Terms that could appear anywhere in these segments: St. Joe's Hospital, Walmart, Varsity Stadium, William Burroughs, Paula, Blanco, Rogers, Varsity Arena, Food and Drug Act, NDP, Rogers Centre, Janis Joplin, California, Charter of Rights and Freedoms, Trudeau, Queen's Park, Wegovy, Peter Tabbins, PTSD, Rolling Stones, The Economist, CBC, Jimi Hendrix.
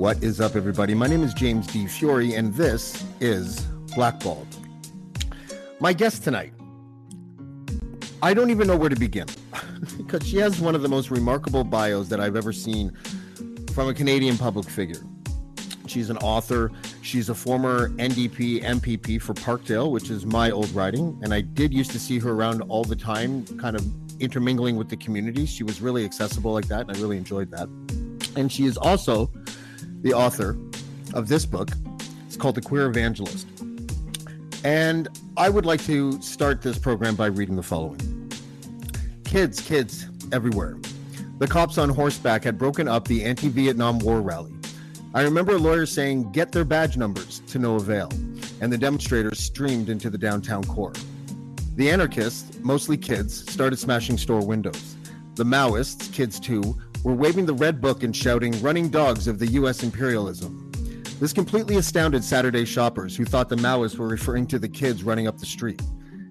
What is up, everybody? My name is James DeFiori, and this is Blackballed. My guest tonight, I don't even know where to begin because she has one of the most remarkable bios that I've ever seen from a Canadian public figure. She's an author. She's a former NDP MPP for Parkdale, which is my old riding, and I did used to see her around all the time, kind of intermingling with the community. She was really accessible like that, and I really enjoyed that. And she is also the author of this book. It's called The Queer Evangelist. And I would like to start this program by reading the following. Kids everywhere. The cops on horseback had broken up the anti-Vietnam War rally. I remember a lawyer saying, "Get their badge numbers," to no avail, and the demonstrators streamed into the downtown core. The anarchists, mostly kids, started smashing store windows. The Maoists, kids too, were waving the red book and shouting, "Running dogs of the U.S. imperialism." This completely astounded Saturday shoppers who thought the Maoists were referring to the kids running up the street.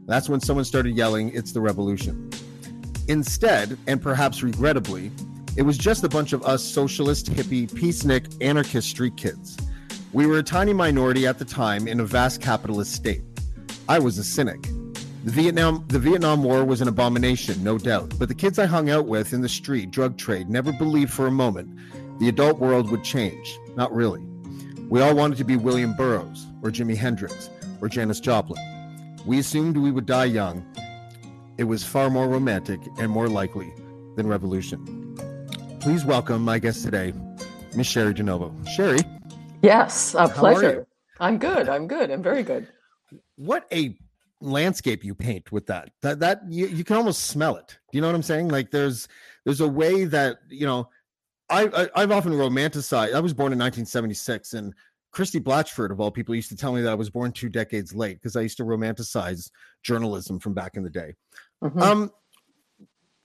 That's when someone started yelling, "It's the revolution." Instead, and perhaps regrettably, it was just a bunch of us socialist, hippie, peacenik, anarchist street kids. We were a tiny minority at the time in a vast capitalist state. I was a cynic. The Vietnam War was an abomination, no doubt, but the kids I hung out with in the street drug trade never believed for a moment the adult world would change. Not really. We all wanted to be William Burroughs or Jimi Hendrix or Janis Joplin. We assumed we would die young. It was far more romantic and more likely than revolution. Please welcome my guest today, Miss Cheri DiNovo. Cheri. Yes, a pleasure. I'm good. I'm very good. What a landscape you paint with that you can almost smell it. Do you know what I'm saying? Like there's a way that, you know, I've often romanticized. I was born in 1976, and Christy Blatchford, of all people, used to tell me that I was born 2 decades late because I used to romanticize journalism from back in the day. Mm-hmm.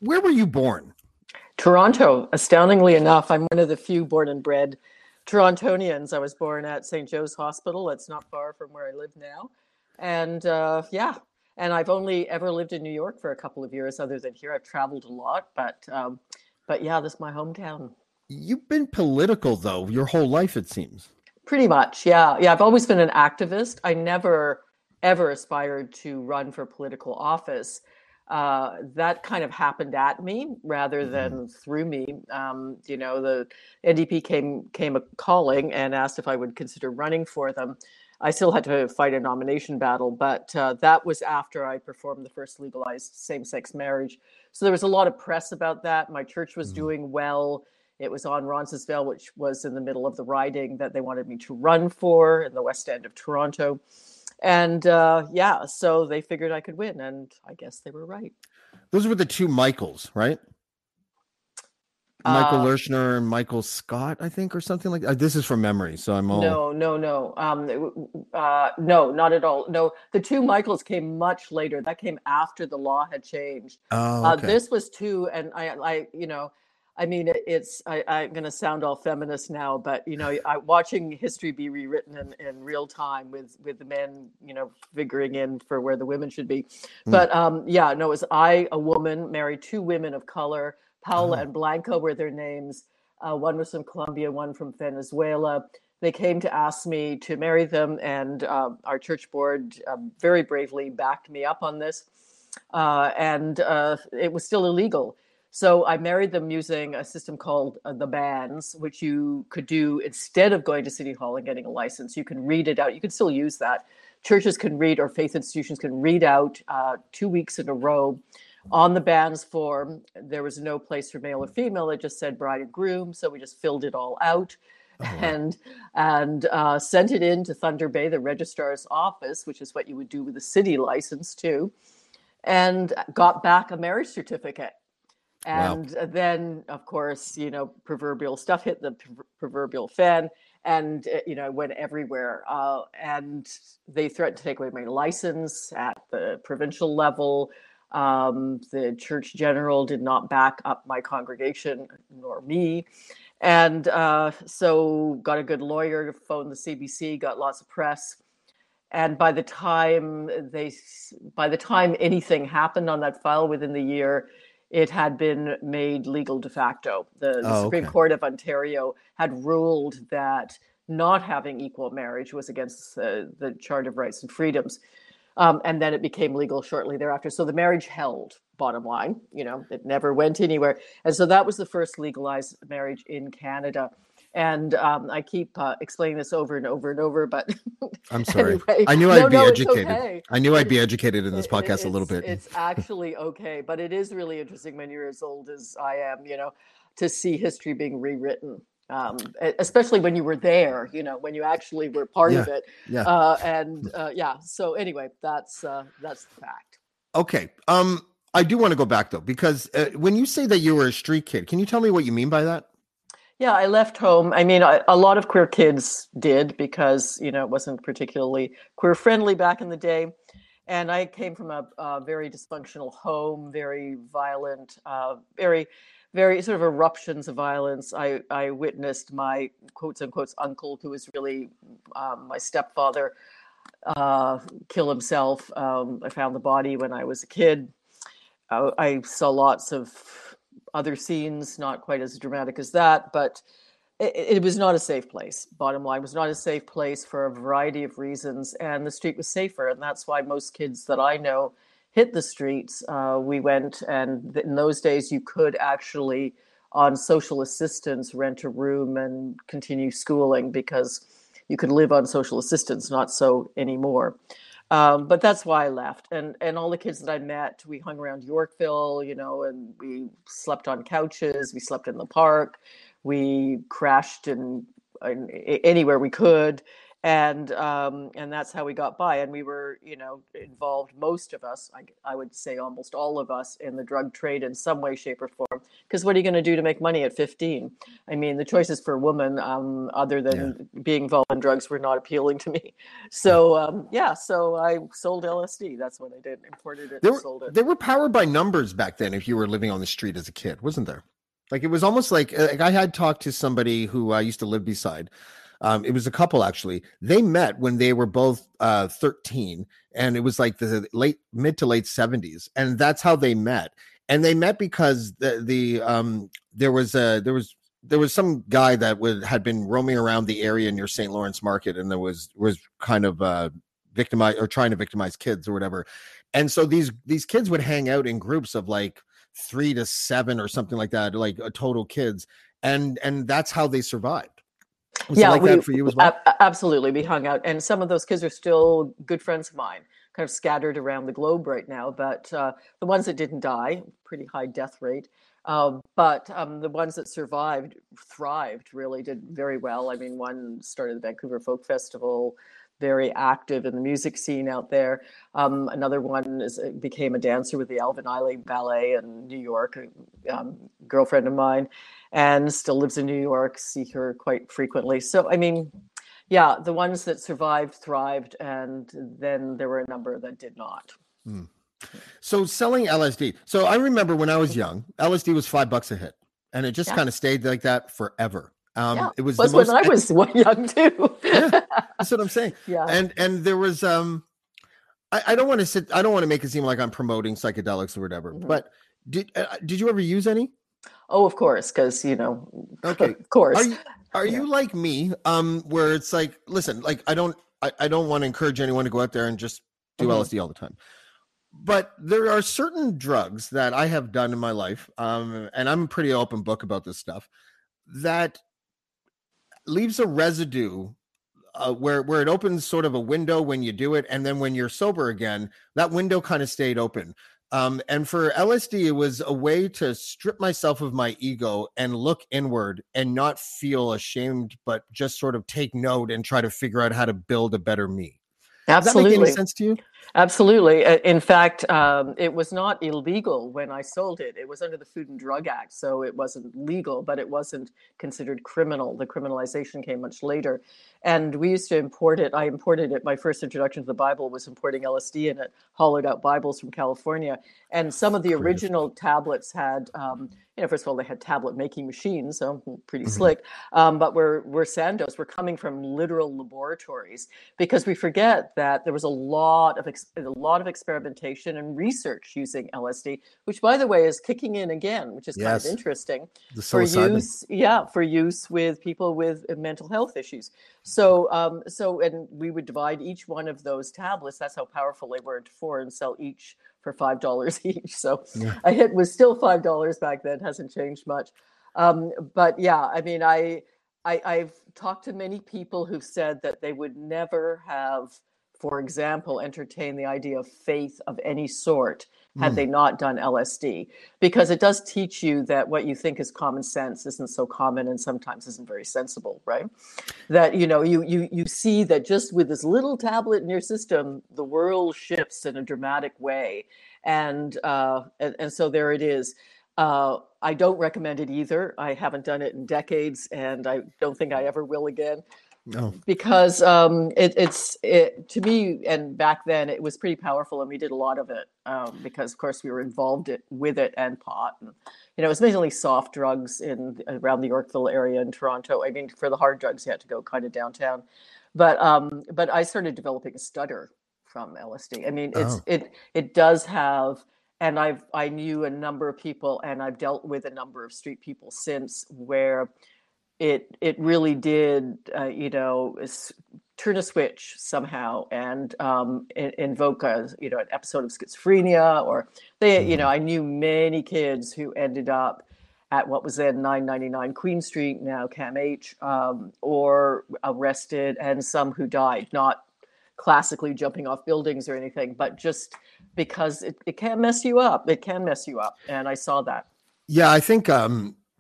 Where were you born? Toronto. Astoundingly enough, I'm one of the few born and bred Torontonians. I was born at St. Joe's Hospital. It's not far from where I live now. And and I've only ever lived in New York for a couple of years. Other than here, I've traveled a lot, but yeah, that's my hometown. You've been political though your whole life, it seems. Pretty much, yeah. I've always been an activist. I never ever aspired to run for political office. That kind of happened at me rather than through me. You know, the NDP came a calling and asked if I would consider running for them. I still had to fight a nomination battle, but that was after I performed the first legalized same-sex marriage. So there was a lot of press about that. My church was doing well. It was on Roncesvalles, which was in the middle of the riding that they wanted me to run for in the West End of Toronto. And so they figured I could win, and I guess they were right. Those were the two Michaels, right? Michael Lershner and Michael Scott, I think, or something like that. This is from memory, so I'm all... No. No, not at all. No, the two Michaels came much later. That came after the law had changed. Oh, okay. This was two, and I you know, I mean, I'm going to sound all feminist now, but, you know, watching history be rewritten in real time with the men, you know, figuring in for where the women should be. But, it was a woman, married two women of color. Paula and Blanco were their names. One was from Colombia, one from Venezuela. They came to ask me to marry them, and our church board very bravely backed me up on this. And it was still illegal. So I married them using a system called the bands, which you could do instead of going to City Hall and getting a license. You can read it out. You can still use that. Churches can read, or faith institutions can read out 2 weeks in a row. On the bands form, there was no place for male or female. It just said bride and groom. So we just filled it all out. Oh, wow. and sent it in to Thunder Bay, the registrar's office, which is what you would do with a city license too, and got back a marriage certificate. And wow. Then, of course, you know, proverbial stuff hit the proverbial fan, and you know, went everywhere. And they threatened to take away my license at the provincial level. The church general did not back up my congregation nor me. And so got a good lawyer, phoned the CBC, got lots of press. And by the time anything happened on that file within the year, it had been made legal de facto. The Supreme Court of Ontario had ruled that not having equal marriage was against the Charter of Rights and Freedoms. And then it became legal shortly thereafter. So the marriage held, bottom line, you know, it never went anywhere. And so that was the first legalized marriage in Canada. And I keep explaining this over and over and over, but I'm sorry. Anyway, I knew I'd be educated. Okay. I knew I'd be educated in this podcast a little bit. It's actually okay, but it is really interesting when you're as old as I am, you know, to see history being rewritten. Especially when you were there, you know, when you actually were part of it. Yeah. So anyway, that's the fact. Okay. I do want to go back though, because when you say that you were a street kid, can you tell me what you mean by that? Yeah, I left home. I mean, a lot of queer kids did because, you know, it wasn't particularly queer friendly back in the day. And I came from a very dysfunctional home, very violent, very sort of eruptions of violence. I witnessed my quotes unquote uncle, who was really my stepfather, kill himself. I found the body when I was a kid. I saw lots of other scenes, not quite as dramatic as that, but it was not a safe place. Bottom line, it was not a safe place for a variety of reasons, and the street was safer. And that's why most kids that I know hit the streets. We went, and in those days, you could actually, on social assistance, rent a room and continue schooling because you could live on social assistance, not so anymore. But that's why I left. And all the kids that I met, we hung around Yorkville, you know, and we slept on couches, we slept in the park, we crashed in anywhere we could. And that's how we got by. And we were, you know, involved, most of us, I would say almost all of us, in the drug trade in some way, shape, or form. Because what are you going to do to make money at 15? I mean, the choices for a woman, other than being involved in drugs, were not appealing to me. So, so I sold LSD. That's what I did. Imported it and sold it. They were powered by numbers back then if you were living on the street as a kid, wasn't there? Like, it was almost like I had talked to somebody who I used to live beside. It was a couple, actually. They met when they were both 13, and it was like the mid to late 70s, and that's how they met. And they met because there was some guy that had been roaming around the area near St. Lawrence Market, and there was kind of victimized or trying to victimize kids or whatever. And so these kids would hang out in groups of like 3 to 7 or something like that, like a total kids, and that's how they survived. Was it like that for you as well? Absolutely. We hung out, and some of those kids are still good friends of mine, kind of scattered around the globe right now. But the ones that didn't die, pretty high death rate. But the ones that survived thrived, really did very well. I mean, one started the Vancouver Folk Festival, very active in the music scene out there. Another one became a dancer with the Alvin Ailey Ballet in New York, a girlfriend of mine, and still lives in New York, see her quite frequently. So, I mean, yeah, the ones that survived thrived, and then there were a number that did not. Mm. So selling LSD. So I remember when I was young, LSD was $5 a hit, and it just kind of stayed like that forever. It was the most, when I was young too. Yeah, that's what I'm saying. Yeah. And there was, I don't want to make it seem like I'm promoting psychedelics or whatever, but did you ever use any? Oh, of course. Cause you know, okay. Of course. Are you like me? Where it's like, listen, like I don't want to encourage anyone to go out there and just do LSD all the time, But there are certain drugs that I have done in my life, and I'm a pretty open book about this stuff, that leaves a residue where it opens sort of a window when you do it, and then when you're sober again, that window kind of stayed open. And for LSD, it was a way to strip myself of my ego and look inward and not feel ashamed, but just sort of take note and try to figure out how to build a better me. Absolutely. Does that make any sense to you? Absolutely. In fact, it was not illegal when I sold it. It was under the Food and Drug Act, so it wasn't legal, but it wasn't considered criminal. The criminalization came much later. And we used to import it. I imported it. My first introduction to the Bible was importing LSD in it, hollowed out Bibles from California. And some of the original tablets had, first of all, they had tablet making machines, so pretty slick. But we're Sandoz. We're coming from literal laboratories, because we forget that there was a lot of experimentation and research using LSD, which, by the way, is kicking in again, which is kind of interesting for use with people with mental health issues. So and we would divide each one of those tablets. That's how powerful they were into four, and sell each for $5 each. So a hit was still $5 back then. Hasn't changed much. But yeah, I mean, I've talked to many people who've said that they would never have, for example, entertain the idea of faith of any sort had they not done LSD, because it does teach you that what you think is common sense isn't so common and sometimes isn't very sensible, right? That, you see that just with this little tablet in your system, the world shifts in a dramatic way. And so there it is. I don't recommend it either. I haven't done it in decades, and I don't think I ever will again. No, because it's to me, and back then it was pretty powerful, and we did a lot of it because, of course, we were involved with it and pot, and it was mainly soft drugs in around the Yorkville area in Toronto. I mean, for the hard drugs, you had to go kind of downtown, but I started developing a stutter from LSD. I mean, it does have. And I knew a number of people, and I've dealt with a number of street people since, where it really did, turn a switch somehow and invoke an episode of schizophrenia, or I knew many kids who ended up at what was then 999 Queen Street, now Cam H, or arrested, and some who died, not classically jumping off buildings or anything, but just because it can mess you up. It can mess you up. And I saw that. Yeah, I think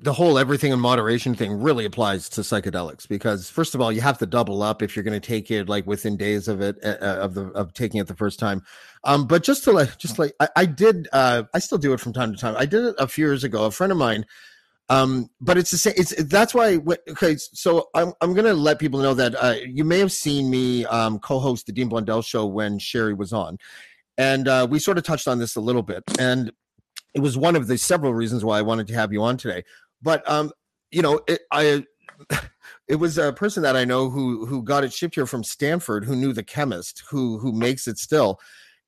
the whole everything in moderation thing really applies to psychedelics, because first of all, you have to double up if you're going to take it, like within days of it, of taking it the first time. But just to I still do it from time to time. I did it a few years ago, a friend of mine. But it's the same. That's why. Okay, so I'm gonna let people know that you may have seen me co-host the Dean Blundell Show when Cheri was on, and we sort of touched on this a little bit, and it was one of the several reasons why I wanted to have you on today. But it was a person that I know who got it shipped here from Stanford, who knew the chemist who makes it still,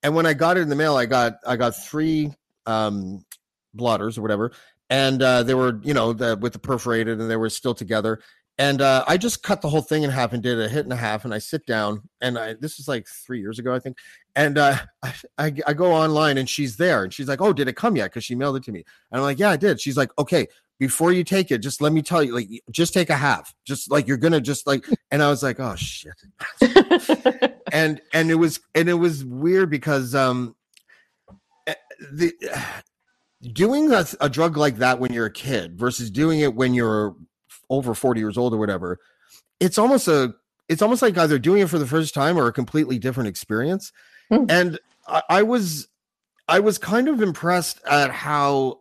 and when I got it in the mail, I got three blotters or whatever. And they were, with the perforated, and they were still together. And I just cut the whole thing in half and did a hit and a half. And I sit down, and this was like 3 years ago, I think. And I go online, and she's there, and she's like, "Oh, did it come yet?" Because she mailed it to me. And I'm like, "Yeah, I did." She's like, "Okay, before you take it, just let me tell you, like, just take a half, just like you're gonna just like." And I was like, "Oh shit." and it was weird because doing a drug like that when you're a kid versus doing it when you're over 40 years old or whatever, it's almost like either doing it for the first time or a completely different experience. And I was kind of impressed at how,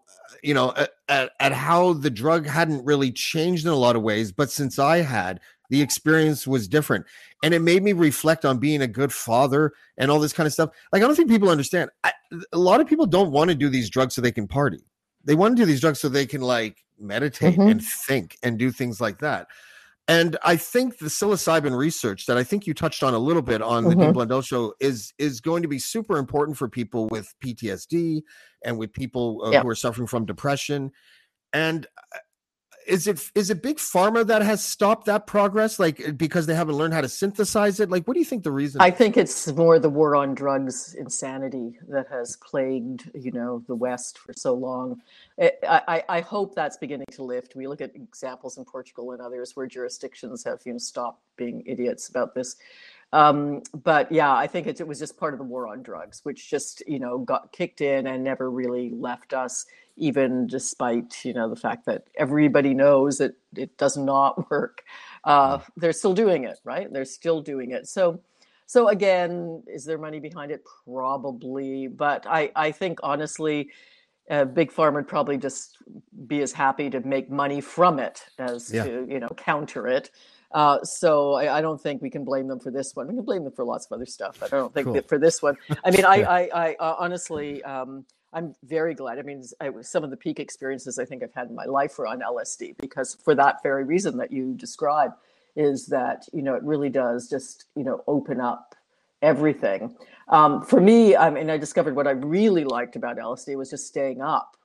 at how the drug hadn't really changed in a lot of ways, but since I had, the experience was different, and it made me reflect on being a good father and all this kind of stuff. Like, I don't think people understand. A lot of people don't want to do these drugs so they can party. They want to do these drugs so they can like meditate and think and do things like that. And I think the psilocybin research that I think you touched on a little bit on the Dean Blundell Show is going to be super important for people with PTSD and with people who are suffering from depression. And Is it big pharma that has stopped that progress? Like, because they haven't learned how to synthesize it? Like, what do you think the reason is? I think it's more the war on drugs insanity that has plagued, the West for so long. I hope that's beginning to lift. We look at examples in Portugal and others where jurisdictions have, stopped being idiots about this. But yeah, I think it was just part of the war on drugs, which just, got kicked in and never really left us, even despite, the fact that everybody knows that it does not work. They're still doing it, right? They're still doing it. So again, is there money behind it? Probably. But I think, honestly, Big Pharma would probably just be as happy to make money from it as to, counter it. So I don't think we can blame them for this one. We can blame them for lots of other stuff, but I don't think that for this one. I mean, I honestly, I'm very glad. I mean, some of the peak experiences I think I've had in my life were on LSD, because for that very reason that you describe, is that, it really does just, open up everything. For me, I discovered what I really liked about LSD was just staying up.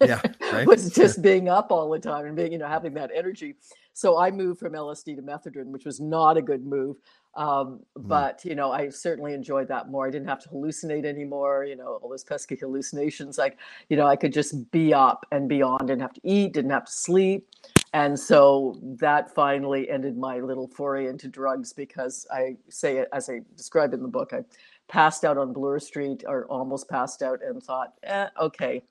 Yeah, right? Was just being up all the time and being, having that energy. So I moved from LSD to methadone, which was not a good move. But, I certainly enjoyed that more. I didn't have to hallucinate anymore, all those pesky hallucinations. Like, I could just be up and beyond, didn't have to eat, didn't have to sleep. And so that finally ended my little foray into drugs, because I say it, as I described in the book, I passed out on Bloor Street, or almost passed out, and thought, okay.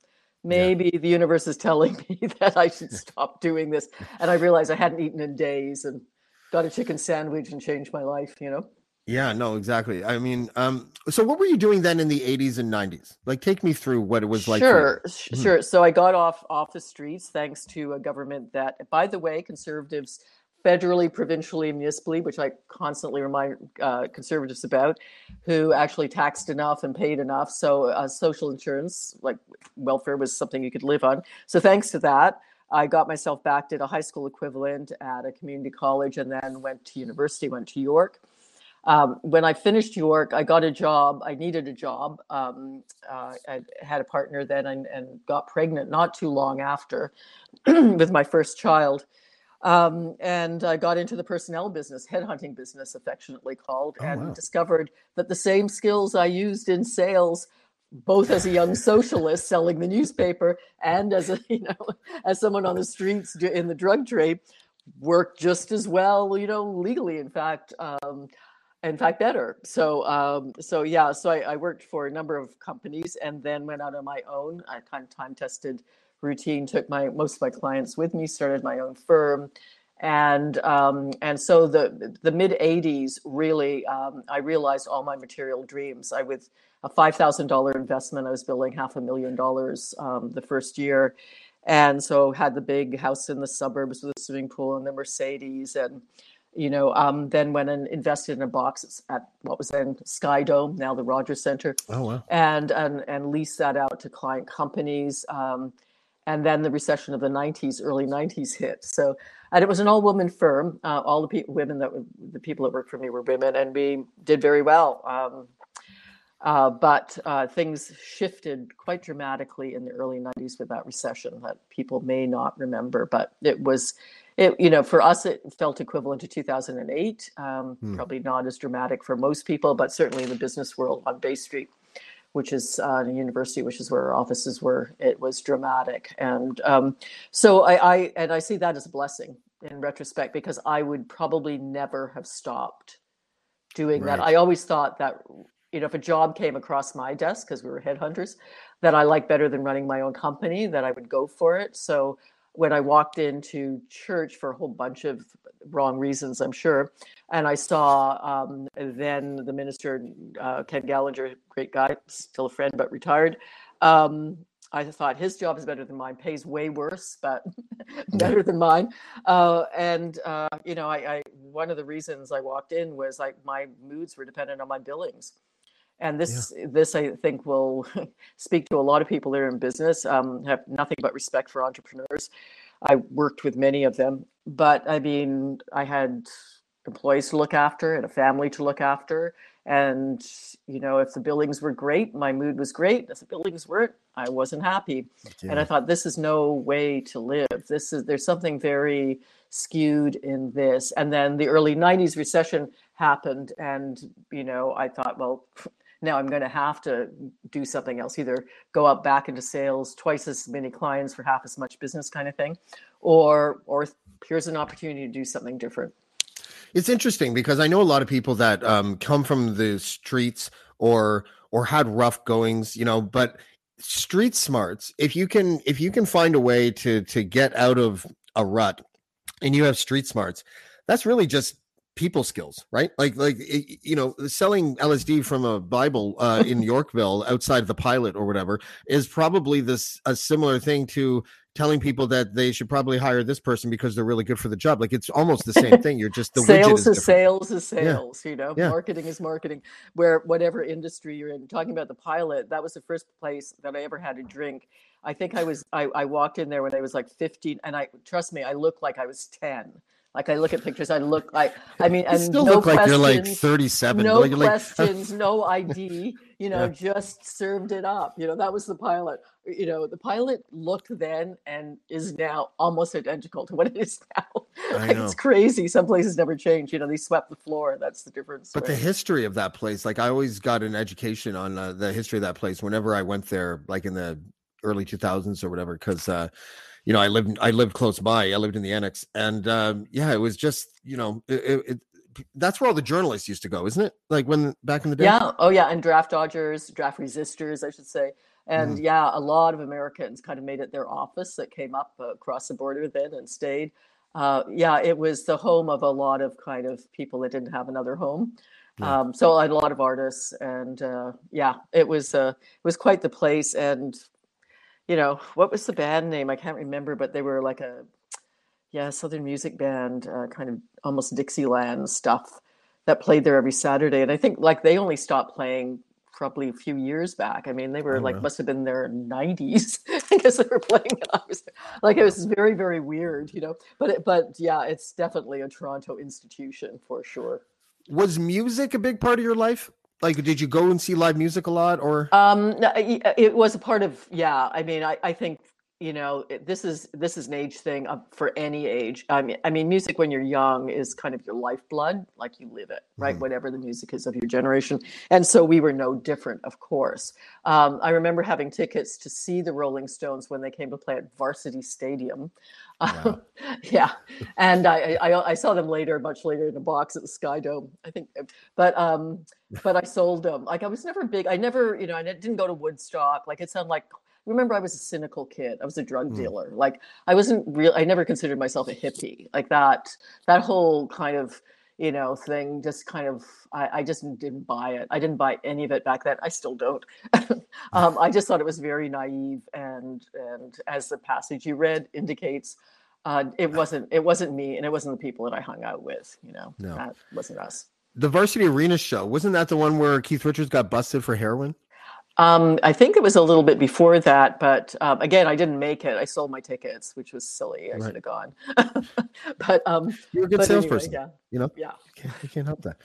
Maybe the universe is telling me that I should stop doing this. And I realized I hadn't eaten in days, and got a chicken sandwich and changed my life, Yeah, no, exactly. I mean, so what were you doing then in the 80s and 90s? Like, take me through what it was like. Sure. So I got off the streets thanks to a government that, by the way, conservatives federally, provincially, municipally, which I constantly remind conservatives about, who actually taxed enough and paid enough. So social insurance, like welfare, was something you could live on. So thanks to that, I got myself back, did a high school equivalent at a community college, and then went to university, went to York. When I finished York, I got a job. I needed a job. I had a partner then and got pregnant not too long after with my first child. And I got into the personnel business, headhunting business, affectionately called, discovered that the same skills I used in sales, both as a young socialist selling the newspaper and as as someone on the streets in the drug trade, worked just as well, legally, in fact, better. So I worked for a number of companies, and then went out on my own. I kind of time-tested routine, took most of my clients with me, started my own firm, and so the mid '80s really, I realized all my material dreams. With a $5,000 investment, I was building $500,000 the first year, and so had the big house in the suburbs with a swimming pool and the Mercedes, and then went and invested in a box at what was then Sky Dome, now the Rogers Centre. Oh wow! And leased that out to client companies. And then the recession of the 90s, early 90s hit. So, and it was an all-woman firm. All the women the people that worked for me were women, and we did very well. But things shifted quite dramatically in the early 90s with that recession that people may not remember. But it was, for us, it felt equivalent to 2008. Probably not as dramatic for most people, but certainly in the business world on Bay Street, which is a university, which is where our offices were. It was dramatic. And so I see that as a blessing in retrospect, because I would probably never have stopped doing that. I always thought that, if a job came across my desk, because we were headhunters, that I liked better than running my own company, that I would go for it. So when I walked into church for a whole bunch of wrong reasons, I'm sure, and I saw then the minister, Ken Gallagher, great guy, still a friend, but retired. I thought his job is better than mine, pays way worse, but better than mine. And one of the reasons I walked in was my moods were dependent on my billings. And this I think will speak to a lot of people that are in business, have nothing but respect for entrepreneurs. I worked with many of them, but I had employees to look after and a family to look after. And, you know, if the billings were great, my mood was great. If the billings weren't, I wasn't happy. Yeah. And I thought, this is no way to live. There's something very skewed in this. And then the early 90s recession happened. And, you know, I thought, well, now I'm going to have to do something else, either go up back into sales, twice as many clients for half as much business kind of thing, or here's an opportunity to do something different. It's interesting because I know a lot of people that come from the streets or had rough goings, you know, but street smarts, if you can find a way to get out of a rut and you have street smarts, that's really just people skills, right? Like, you know, selling LSD from a Bible in Yorkville outside the Pilot or whatever is probably a similar thing to telling people that they should probably hire this person because they're really good for the job. Like, it's almost the same thing. You're just the sales is sales is sales, yeah. You know, yeah. Marketing is marketing, where whatever industry you're in. Talking about the Pilot, that was the first place that I ever had a drink. I think I walked in there when I was like 15, and trust me, I looked like I was 10. Like, I look at pictures, I mean, and still no look like you're like 37. No, like, questions, no ID, you know, yeah. Just served it up. You know, that was the Pilot. You know, the Pilot looked then and is now almost identical to what it is now. Like, it's crazy. Some places never change. You know, they swept the floor. That's the difference. But the history of that place, like, I always got an education on the history of that place whenever I went there, like in the early 2000s or whatever, because, you know, I lived close by. I lived in the annex, and yeah, it was just, you know, that's where all the journalists used to go, isn't it? Like, when back in the day. Yeah. Oh, yeah. And draft dodgers, draft resistors, I should say. And yeah, a lot of Americans kind of made it their office that came up across the border then and stayed. Yeah, it was the home of a lot of kind of people that didn't have another home. Yeah. So I had a lot of artists, and yeah, it was quite the place. And you know, what was the band name? I can't remember, but they were like a Southern music band, kind of almost Dixieland stuff that played there every Saturday. And I think, like, they only stopped playing probably a few years back. I mean, they were must have been their 90s. I guess they were playing. It was very, very weird, you know, but yeah, it's definitely a Toronto institution for sure. Was music a big part of your life? Like, did you go and see live music a lot, or? It was a part of, yeah. I mean, I think, you know, this is an age thing for any age. I mean, music when you're young is kind of your lifeblood, like you live it, right? Mm-hmm. Whatever the music is of your generation. And so we were no different, of course. I remember having tickets to see the Rolling Stones when they came to play at Varsity Stadium. Wow. Yeah. And I saw them later, much later, in a box at the Sky Dome, I think. But I sold them. Like, I was never big. I never, you know, I didn't go to Woodstock. Like, it sounded like, remember, I was a cynical kid. I was a drug dealer. Like, I never considered myself a hippie. Like, that whole kind of, you know, thing just kind of, I just didn't buy it. I didn't buy any of it back then. I still don't. I just thought it was very naive. And as the passage you read indicates, it wasn't me, and it wasn't the people that I hung out with, you know, that wasn't us. The Varsity Arena show, wasn't that the one where Keith Richards got busted for heroin? I think it was a little bit before that, but again, I didn't make it. I sold my tickets, which was silly. I should have gone. But you're a good salesperson, anyway, yeah. You know. Yeah, you can't help that.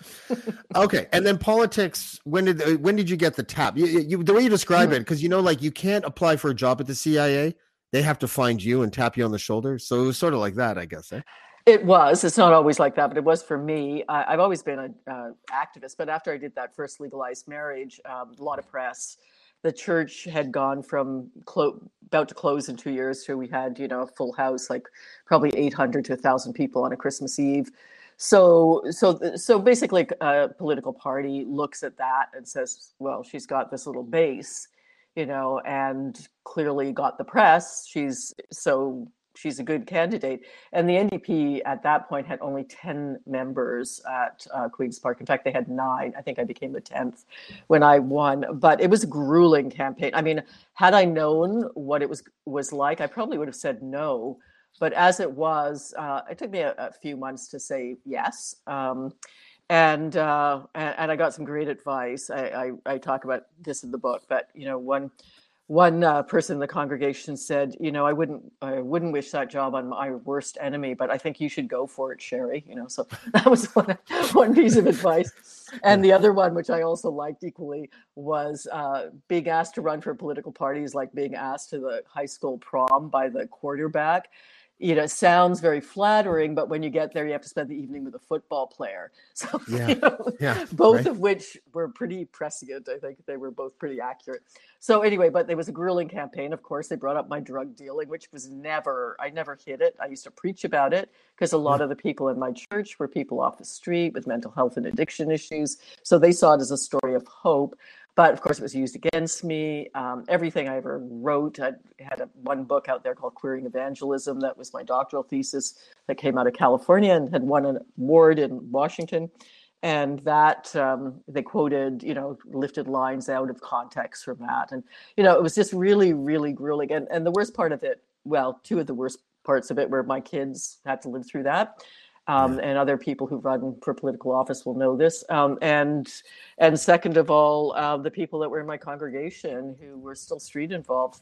Okay, and then politics. When did you get the tap? You the way you describe it, because, you know, like, you can't apply for a job at the CIA. They have to find you and tap you on the shoulder. So it was sort of like that, I guess. Eh? It was. It's not always like that, but it was for me. I've always been an activist, but after I did that first legalized marriage, a lot of press. The church had gone from about to close in 2 years to, we had, you know, a full house, like probably 800 to 1,000 people on a Christmas Eve. So basically, a political party looks at that and says, well, she's got this little base, you know, and clearly got the press. She's a good candidate. And the NDP at that point had only 10 members at Queen's Park. In fact, they had 9. I think I became the 10th when I won. But it was a grueling campaign. I mean, had I known what it was like, I probably would have said no. But as it was, it took me a few months to say yes. And I got some great advice. I talk about this in the book, but, you know, one One person in the congregation said, you know, I wouldn't wish that job on my worst enemy, but I think you should go for it, Cheri. You know, so that was one piece of advice. And the other one, which I also liked equally, was being asked to run for a political party is like being asked to the high school prom by the quarterback. You know, sounds very flattering, but when you get there, you have to spend the evening with a football player. So, yeah. You know, yeah, both right. of which were pretty prescient. I think they were both pretty accurate. So anyway, but there was a grueling campaign. Of course, they brought up my drug dealing, which was I never hid it. I used to preach about it because a lot of the people in my church were people off the street with mental health and addiction issues. So they saw it as a story of hope. But of course, it was used against me. Everything I ever wrote, I had one book out there called Queer Evangelism. That was my doctoral thesis that came out of California and had won an award in Washington. And that they quoted, you know, lifted lines out of context from that. And, you know, it was just really, really grueling. And the worst part of it, well, two of the worst parts of it were my kids had to live through that. And other people who run for political office will know this. And second of all, the people that were in my congregation who were still street involved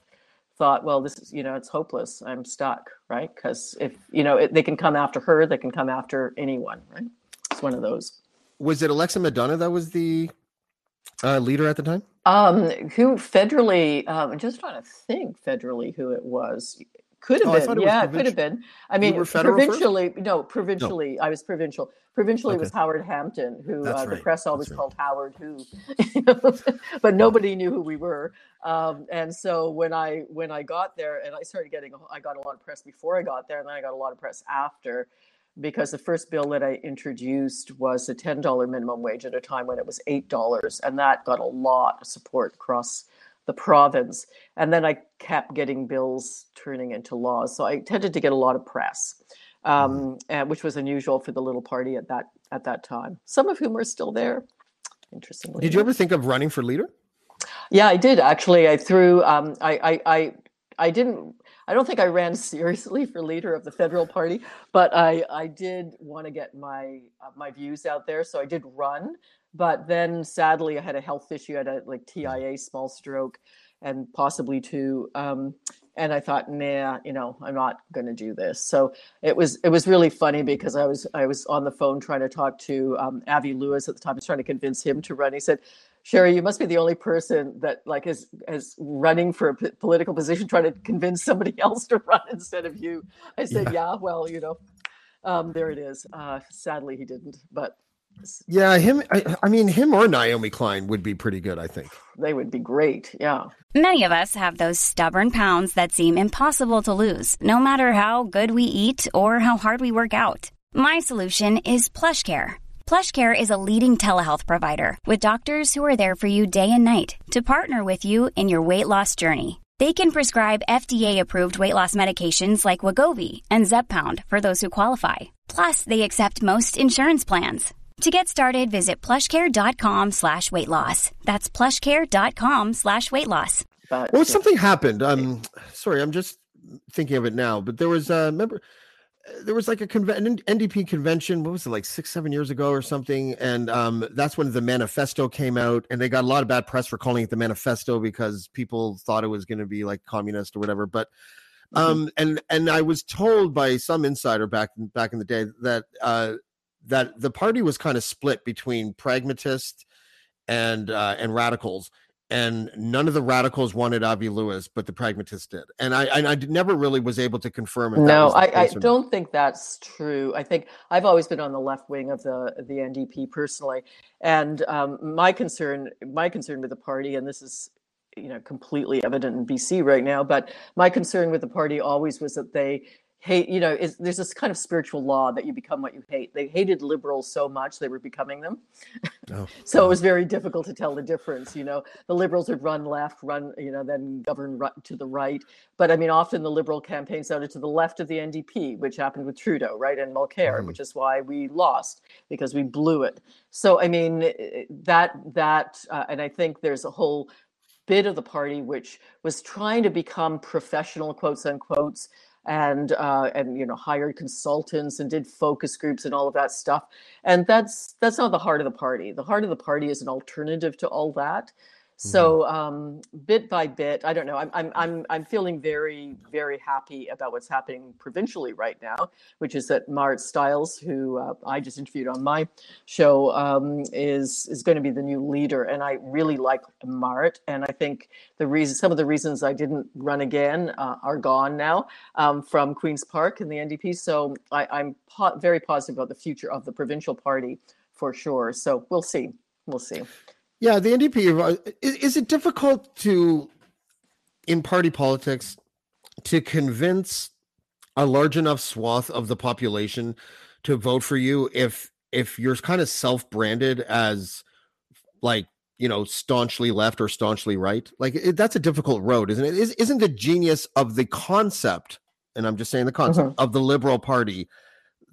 thought, well, this is, you know, it's hopeless. I'm stuck, right? Because if, you know, they can come after her, they can come after anyone, right? It's one of those. Was it Alexa Madonna that was the leader at the time? Who federally, I'm just trying to think federally who it was. Could have been. I mean, provincially. I was provincial. Provincially was Howard Hampton, who the press always called Howard Who, but nobody knew who we were. And so when I got there, and I got a lot of press before I got there, and then I got a lot of press after, because the first bill that I introduced was a $10 minimum wage at a time when it was $8, and that got a lot of support across the province. And then I kept getting bills turning into laws. So I tended to get a lot of press, which was unusual for the little party at that time, some of whom are still there, interestingly. Did you ever think of running for leader? Yeah, I did actually. I threw, I don't think I ran seriously for leader of the federal party, but I did want to get my views out there. So I did run. But then, sadly, I had a health issue. I had TIA, small stroke, and possibly two. And I thought, nah, you know, I'm not going to do this. So it was really funny because I was on the phone trying to talk to Avi Lewis at the time. I was trying to convince him to run. He said, Cheri, you must be the only person that is running for a political position, trying to convince somebody else to run instead of you. I said, yeah well, you know, there it is. Sadly, he didn't, but. Yeah, him. I mean, him or Naomi Klein would be pretty good, I think. They would be great, yeah. Many of us have those stubborn pounds that seem impossible to lose, no matter how good we eat or how hard we work out. My solution is PlushCare. PlushCare is a leading telehealth provider with doctors who are there for you day and night to partner with you in your weight loss journey. They can prescribe FDA-approved weight loss medications like Wegovy and Zepbound for those who qualify. Plus, they accept most insurance plans. To get started, visit plushcare.com/weightloss. That's plushcare.com/weightloss. Well, something happened. Sorry, I'm just thinking of it now. But there was an NDP convention. What was it, like 6-7 years ago or something? And that's when the manifesto came out, and they got a lot of bad press for calling it the manifesto because people thought it was going to be like communist or whatever. But and I was told by some insider back in the day that the party was kind of split between pragmatists and radicals, and none of the radicals wanted Avi Lewis, but the pragmatists did. And I never really was able to confirm. I don't think that's true. I think I've always been on the left wing of the NDP personally. And my concern with the party, and this is, you know, completely evident in BC right now, but my concern with the party always was that they hate, you know, there's this kind of spiritual law that you become what you hate. They hated liberals so much they were becoming them. Oh. So it was very difficult to tell the difference. You know, the liberals would run left, you know, then govern to the right. But I mean, often the liberal campaign sounded to the left of the NDP, which happened with Trudeau, right, and Mulcair, which is why we lost, because we blew it. So I mean, that and I think there's a whole bit of the party which was trying to become professional, quotes unquotes. And you know, hired consultants and did focus groups and all of that stuff, and that's not the heart of the party. The heart of the party is an alternative to all that. So bit by bit, I don't know. I'm feeling very, very happy about what's happening provincially right now, which is that Marit Stiles, who I just interviewed on my show, is going to be the new leader, and I really like Marit. And I think the reason, some of the reasons I didn't run again are gone now from Queen's Park and the NDP. So I'm very positive about the future of the provincial party for sure. So we'll see. We'll see. Yeah, the NDP, is it difficult to, in party politics, to convince a large enough swath of the population to vote for you if you're kind of self-branded as, like, you know, staunchly left or staunchly right? Like, that's a difficult road, isn't it? Isn't the genius of the concept, and I'm just saying the concept, of the Liberal Party,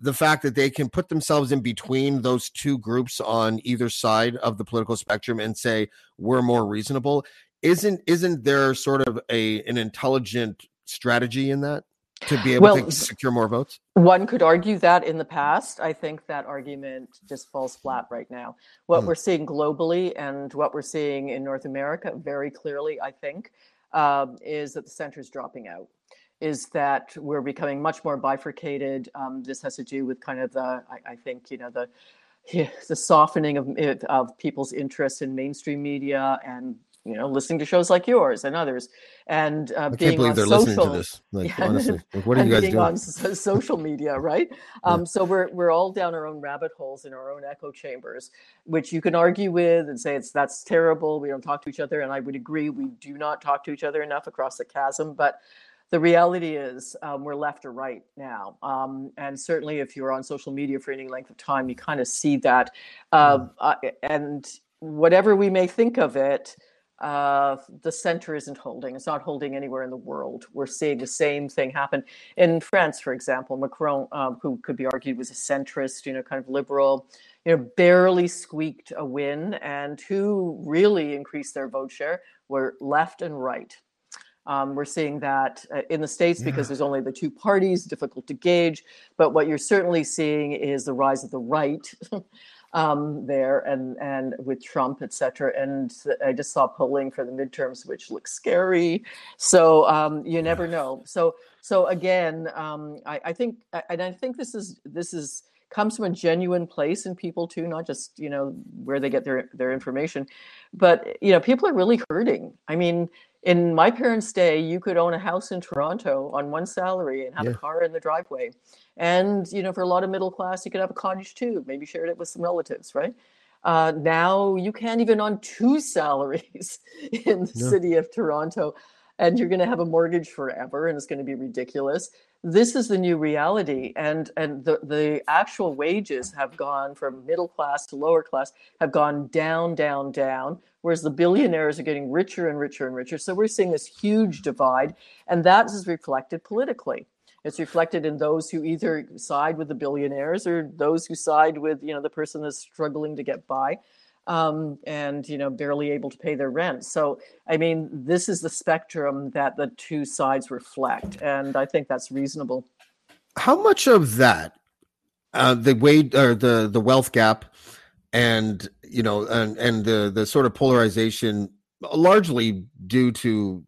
the fact that they can put themselves in between those two groups on either side of the political spectrum and say, we're more reasonable? Isn't there sort of an intelligent strategy in that to be able to secure more votes? One could argue that in the past. I think that argument just falls flat right now. What we're seeing globally and what we're seeing in North America very clearly, I think, is that the center is dropping out, is that we're becoming much more bifurcated. This has to do with kind of the, I think, you know, the softening of people's interest in mainstream media and, you know, listening to shows like yours and others, and being on social. On social media, right? So we're all down our own rabbit holes in our own echo chambers, which you can argue with and say that's terrible. We don't talk to each other, and I would agree we do not talk to each other enough across the chasm, but the reality is we're left or right now. And certainly if you're on social media for any length of time, you kind of see that. And whatever we may think of it, the center isn't holding. It's not holding anywhere in the world. We're seeing the same thing happen in France, for example. Macron, who could be argued was a centrist, you know, kind of liberal, you know, barely squeaked a win. And who really increased their vote share were left and right. We're seeing that in the States because there's only the two parties, difficult to gauge. But what you're certainly seeing is the rise of the right there and with Trump, et cetera. And I just saw polling for the midterms, which looks scary. So you never know. So again, I think, and I think this comes from a genuine place in people too, not just, you know, where they get their information, but, you know, people are really hurting. I mean, in my parents' day, you could own a house in Toronto on one salary and have a car in the driveway. And, you know, for a lot of middle class, you could have a cottage too, maybe shared it with some relatives, right? Now you can't even on two salaries in the city of Toronto, and you're going to have a mortgage forever, and it's going to be ridiculous. This is the new reality, and the actual wages have gone from middle class to lower class, have gone down, down, down, whereas the billionaires are getting richer and richer and richer. So we're seeing this huge divide, and that is reflected politically. It's reflected in those who either side with the billionaires or those who side with, you know, the person that's struggling to get by. And, you know, barely able to pay their rent. So, I mean, this is the spectrum that the two sides reflect. And I think that's reasonable. How much of that, the wage or the wealth gap and, you know, and the sort of polarization largely due to,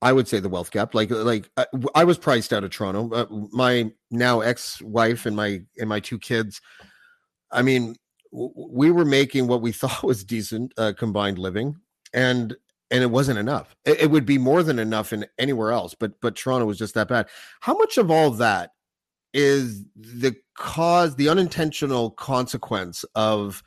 I would say, the wealth gap, like I was priced out of Toronto, my now ex-wife and my two kids. I mean, we were making what we thought was decent combined living, and it wasn't enough. It would be more than enough in anywhere else, but Toronto was just that bad. How much of all that is the unintentional consequence of,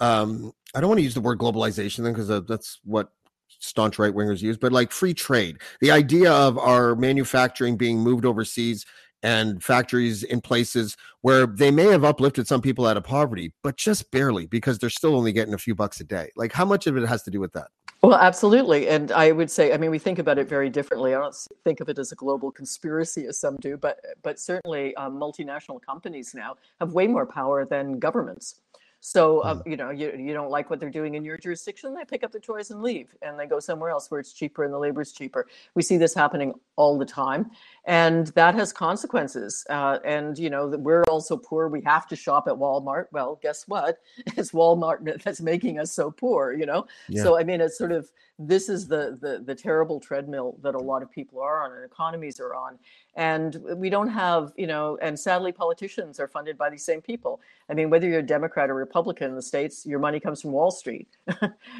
I don't want to use the word globalization then, because that's what staunch right-wingers use, but like free trade, the idea of our manufacturing being moved overseas and factories in places where they may have uplifted some people out of poverty, but just barely, because they're still only getting a few bucks a day. Like, how much of it has to do with that? Well, absolutely. And I would say, I mean, we think about it very differently. I don't think of it as a global conspiracy as some do, but certainly multinational companies now have way more power than governments. So, you know, you don't like what they're doing in your jurisdiction, they pick up the toys and leave, and they go somewhere else where it's cheaper and the labor's cheaper. We see this happening all the time, and that has consequences. And, you know, we're also poor. We have to shop at Walmart. Well, guess what? It's Walmart that's making us so poor, you know? Yeah. So, I mean, it's sort of, this is the terrible treadmill that a lot of people are on and economies are on. And we don't have, you know, and sadly, politicians are funded by these same people. I mean, whether you're a Democrat or Republican in the States, your money comes from Wall Street.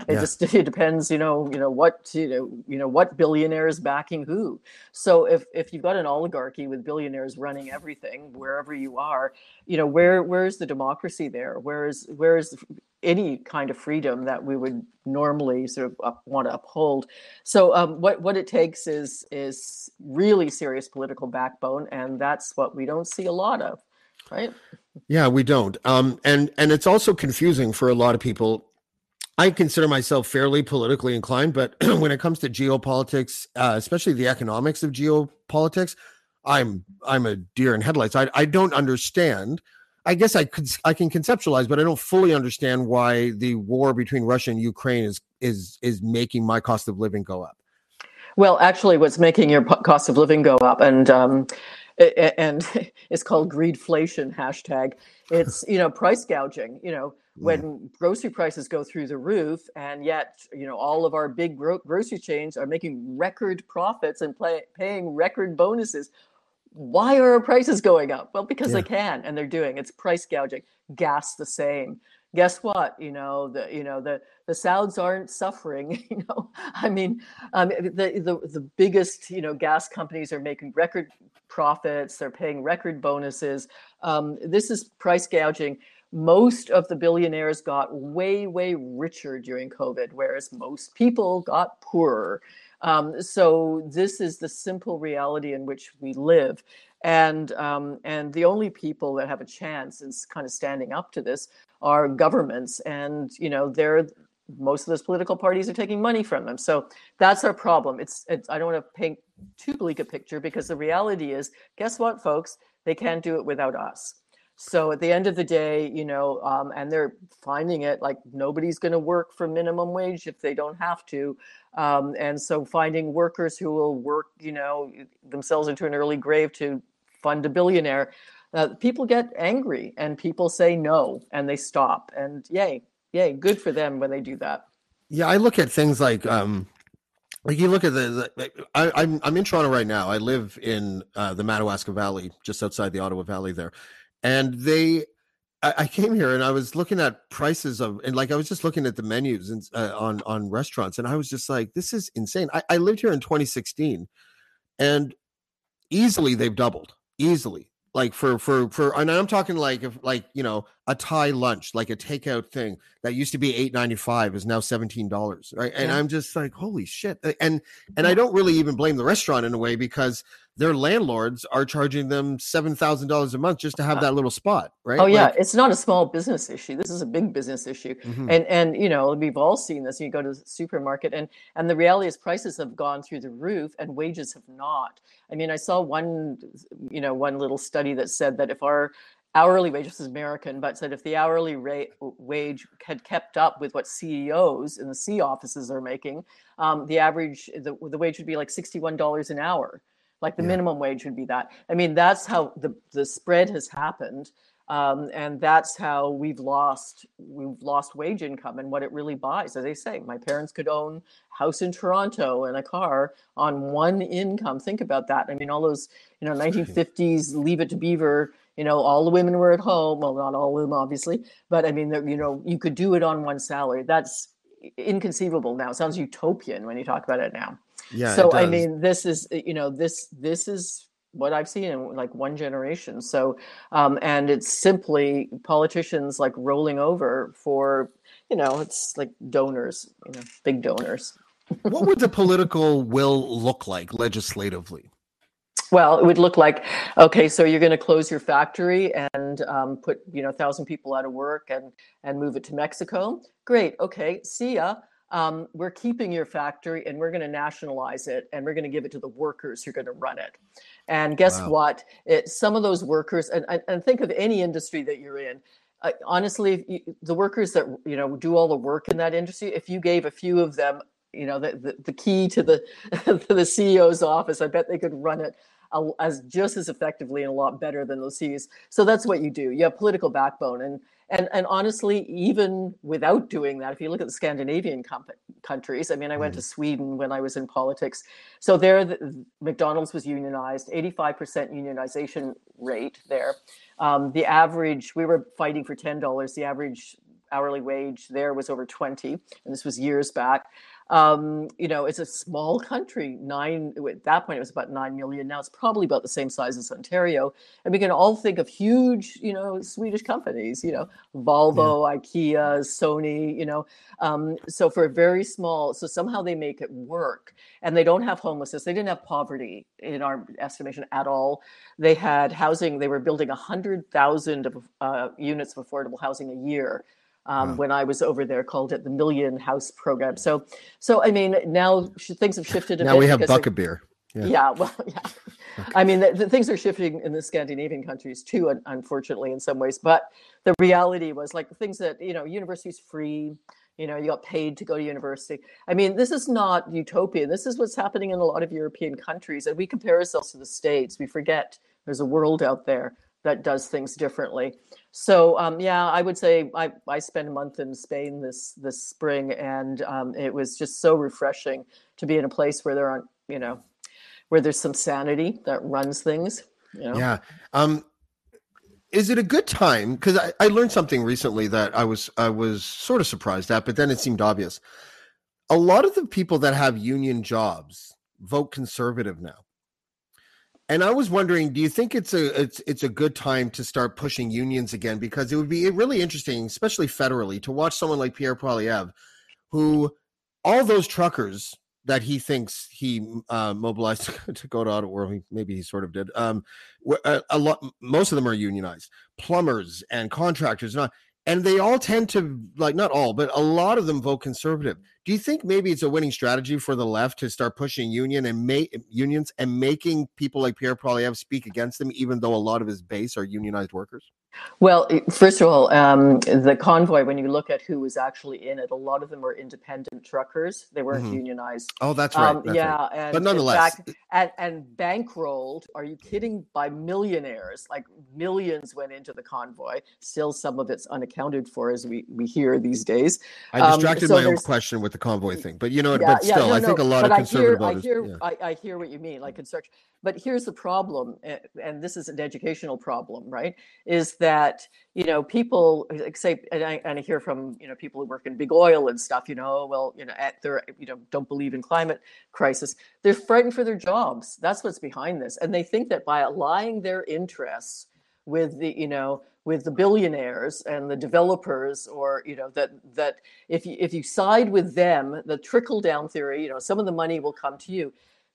It depends, what billionaire is backing who. So if you've got an oligarchy with billionaires running everything, wherever you are, you know, where's the democracy there? Where's any kind of freedom that we would normally sort of want to uphold. So what it takes is really serious political backbone, and that's what we don't see a lot of, right? Yeah, we don't. And it's also confusing for a lot of people. I consider myself fairly politically inclined, but when it comes to geopolitics, especially the economics of geopolitics, I'm a deer in headlights. I don't understand. I guess I can conceptualize, but I don't fully understand why the war between Russia and Ukraine is making my cost of living go up. Well, actually, what's making your cost of living go up, and it's called greedflation #. It's price gouging. When grocery prices go through the roof, and yet all of our big grocery chains are making record profits and paying record bonuses. Why are our prices going up? Well, because they can, and they're doing. It's price gouging. Gas the same. Guess what? The Sauds aren't suffering. The biggest gas companies are making record profits. They're paying record bonuses. This is price gouging. Most of the billionaires got way, way richer during COVID, whereas most people got poorer. So this is the simple reality in which we live. And the only people that have a chance in kind of standing up to this are governments. And, most of those political parties are taking money from them. So that's our problem. I don't want to paint too bleak a picture, because the reality is, guess what, folks? They can't do it without us. So at the end of the day, and they're finding it like nobody's going to work for minimum wage if they don't have to. And so finding workers who will work, themselves into an early grave to fund a billionaire, people get angry and people say no, and they stop. And yay, good for them when they do that. Yeah, I look at things like you look at I'm in Toronto right now. I live in the Madawaska Valley, just outside the Ottawa Valley there. And I came here and I was looking at prices I was just looking at the menus and on restaurants, and I was just like, this is insane. I lived here in 2016, and easily they've doubled, easily. Like for, and I'm talking like a Thai lunch, like a takeout thing that used to be $8.95 is now $17, right? And I'm just like, holy shit. And I don't really even blame the restaurant in a way, because their landlords are charging them $7,000 a month just to have that little spot, right? Oh yeah, it's not a small business issue. This is a big business issue. Mm-hmm. And we've all seen this. You go to the supermarket, and the reality is prices have gone through the roof and wages have not. I mean, I saw one little study that said that if our hourly wage, this is American, but said if the hourly wage had kept up with what CEOs in the C offices are making, the wage would be like $61 an hour. Like the minimum wage would be that. I mean, that's how the spread has happened. And that's how we've lost wage income and what it really buys. As I say, my parents could own a house in Toronto and a car on one income. Think about that. I mean, all those, 1950s, Leave It to Beaver, all the women were at home. Well, not all of them, obviously, but I mean, you could do it on one salary. That's inconceivable now. It sounds utopian when you talk about it now. Yeah. So, I mean, this is, this is what I've seen in like one generation. So, and it's simply politicians like rolling over for, it's like donors, big donors. What would the political will look like legislatively? Well, it would look like, okay, so you're going to close your factory and put, 1,000 people out of work and move it to Mexico. Great. Okay. See ya. We're keeping your factory and we're going to nationalize it and we're going to give it to the workers who are going to run it. And guess what? Some of those workers, and think of any industry that you're in, honestly, the workers that, you know, do all the work in that industry, if you gave a few of them, you know, the key to the to the CEO's office, I bet they could run it as just as effectively and a lot better than those CEOs. So that's what you do. You have political backbone. And honestly, even without doing that, if you look at the Scandinavian countries, I mean, I went to Sweden when I was in politics. So there, McDonald's was unionized, 85% unionization rate there. The average, we were fighting for $10. The average hourly wage there was over 20, and this was years back. You know, it's a small country. At that point, it was about 9 million. Now it's probably about the same size as Ontario. And we can all think of huge, you know, Swedish companies, you know, Volvo, IKEA, Sony, you know. So for a very small, so somehow they make it work. And they don't have homelessness. They didn't have poverty in our estimation at all. They had housing. They were building 100,000 units of affordable housing a year. When I was over there, called it the Million House Program. So I mean, now things have shifted a bit. Now we have bucket beer. Yeah. Okay. I mean, the things are shifting in the Scandinavian countries too, unfortunately, in some ways. But the reality was, like, things that, you know, university's free. You know, you got paid to go to university. I mean, this is not utopia. This is what's happening in a lot of European countries. And we compare ourselves to the States. We forget there's a world out there that does things differently. So I would say I spent a month in Spain this spring, and it was just so refreshing to be in a place where there aren't, you know, where there's some sanity that runs things. You know? Yeah. Is it a good time? Because I learned something recently that I was sort of surprised at, but then it seemed obvious. A lot of the people that have union jobs vote conservative now. And I was wondering, do you think it's a good time to start pushing unions again? Because it would be really interesting, especially federally, to watch someone like Pierre Poilievre, who all those truckers that he thinks he mobilized to go to Ottawa, or maybe he sort of did. A lot, most of them are unionized, plumbers and contractors, and they all tend to, like, not all, but a lot of them vote conservative. Do you think maybe it's a winning strategy for the left to start pushing unions and making people like Pierre Poilievre speak against them, even though a lot of his base are unionized workers? Well, first of all, the convoy, when you look at who was actually in it, a lot of them were independent truckers. They weren't unionized. Oh, that's right. That's right. And but nonetheless. Fact, and bankrolled, are you kidding, by millionaires. Like, millions went into the convoy. Still, some of it's unaccounted for, as we hear these days. I distracted my own question with the convoy thing, but, you know, yeah, but still, yeah, no, I think a lot of conservative voters. I hear what you mean, like construction. But here's the problem, and this is an educational problem, right? Is that, you know, people say, and I hear from, you know, people who work in big oil and stuff, you know, well, you know, don't believe in climate crisis. They're frightened for their jobs. That's what's behind this, and they think that by aligning their interests with the, you know, with the billionaires and the developers, or, you know, that if you side with them, the trickle down theory, you know, some of the money will come to you.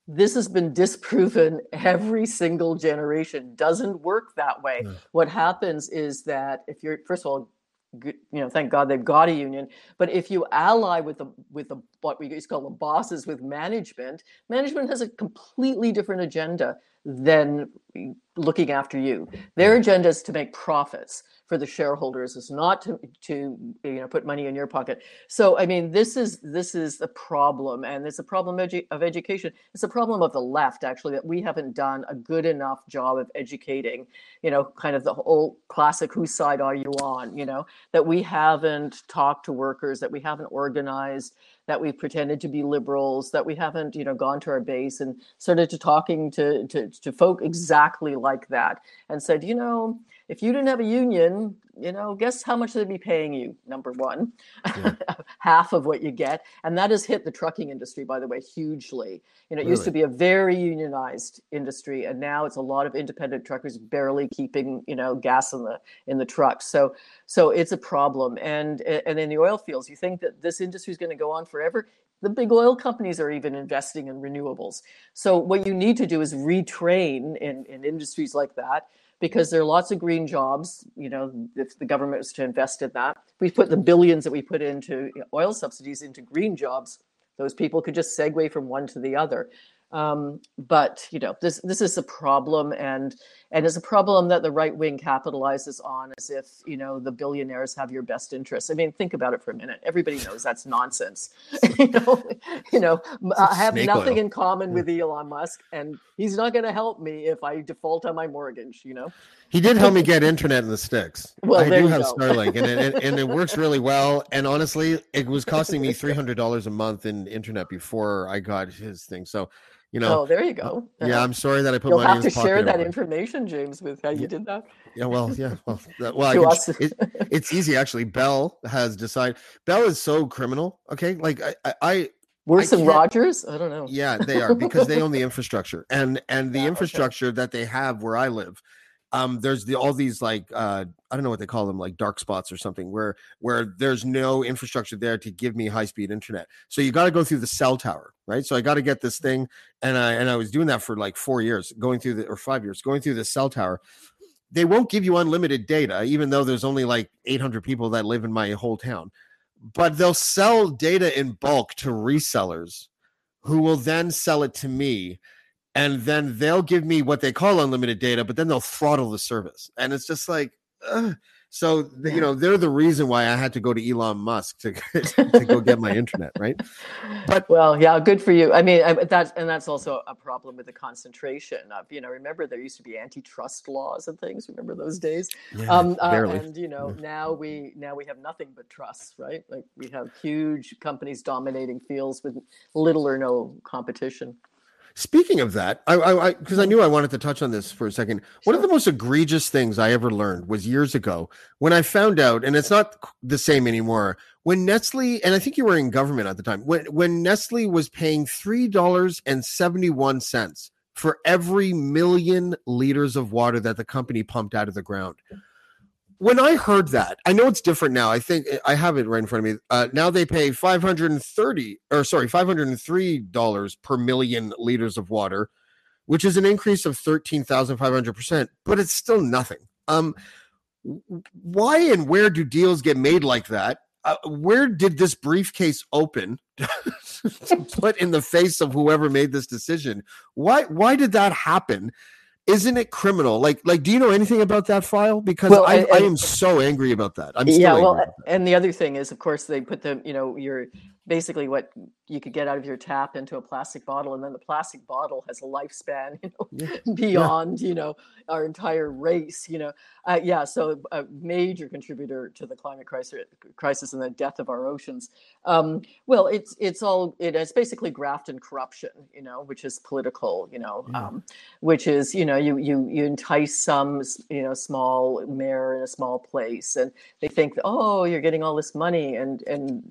This has been disproven every single generation. Doesn't work that way. No. What happens is that if you're, first of all, you know, thank God they've got a union. But if you ally with the what we used to call the bosses, with management has a completely different agenda than looking after you. Their agenda is to make profits for the shareholders. It's not to you know, put money in your pocket. So I mean, this is the problem, and it's a problem of education. It's a problem of the left, actually, that we haven't done a good enough job of educating. You know, kind of the whole classic "whose side are you on?" You know, that we haven't talked to workers, that we haven't organized, that we've pretended to be liberals, that we haven't, you know, gone to our base and started to talking to folk exactly like that, and said, you know, if you didn't have a union, you know, guess how much they'd be paying you, number one, half of what you get. And that has hit the trucking industry, by the way, hugely. You know, it used to be a very unionized industry, and now it's a lot of independent truckers barely keeping, you know, gas in the trucks. So it's a problem. And in the oil fields, you think that this industry is going to go on forever? The big oil companies are even investing in renewables. So what you need to do is retrain in industries like that, because there are lots of green jobs, you know, if the government was to invest in that. We put the billions that we put into oil subsidies into green jobs. Those people could just segue from one to the other. But, you know, this is a problem. And And it's a problem that the right wing capitalizes on as if, you know, the billionaires have your best interests. I mean, think about it for a minute. Everybody knows that's nonsense. I have nothing in common with Elon Musk, and he's not going to help me if I default on my mortgage, you know. He did help me get internet in the sticks. Well, I do have Starlink, and it works really well. And honestly, it was costing me $300 a month in internet before I got his thing. So, you know, oh, there you go. Yeah, I'm sorry that I put You'll money in his pocket. You'll have to share that information, James, with how you did that. It's easy, actually. Bell has decided. Bell is so criminal. Okay, like I worse than Rogers? I don't know. Yeah, they are, because they own the infrastructure, and the infrastructure that they have where I live. There's all these like I don't know what they call them, like dark spots or something, where there's no infrastructure there to give me high speed internet. So you got to go through the cell tower, right? So I got to get this thing, and I was doing that for like 4 years, or 5 years, going through the cell tower. They won't give you unlimited data, even though there's only like 800 people that live in my whole town. But they'll sell data in bulk to resellers, who will then sell it to me. And then they'll give me what they call unlimited data, but then they'll throttle the service. And it's just like, so, you know, they're the reason why I had to go to Elon Musk to go get my internet, right? But good for you. I mean, that's also a problem with the concentration of, you know, remember there used to be antitrust laws and things. Remember those days? Yeah, and, you know, now we have nothing but trusts, right? Like we have huge companies dominating fields with little or no competition. Speaking of that, because I knew I wanted to touch on this for a second. One of the most egregious things I ever learned was years ago when I found out, and it's not the same anymore, when Nestle, and I think you were in government at the time, when Nestle was paying $3.71 for every million liters of water that the company pumped out of the ground. When I heard that, I know it's different now. I think I have it right in front of me. Now they pay $503 per million liters of water, which is an increase of 13,500%, but it's still nothing. Why and where do deals get made like that? Where did this briefcase open to put in the face of whoever made this decision? Why did that happen? Isn't it criminal? Like, do you know anything about that file? Because I am so angry about that. I'm still angry about that. And the other thing is, of course, they put them, you know, you're basically what you could get out of your tap into a plastic bottle. And then the plastic bottle has a lifespan, you know, beyond, you know, our entire race, you know. So a major contributor to the climate crisis and the death of our oceans. It's basically graft and corruption, you know, which is political, you know, which is, you know, you entice some, you know, small mayor in a small place, and they think, oh, you're getting all this money, and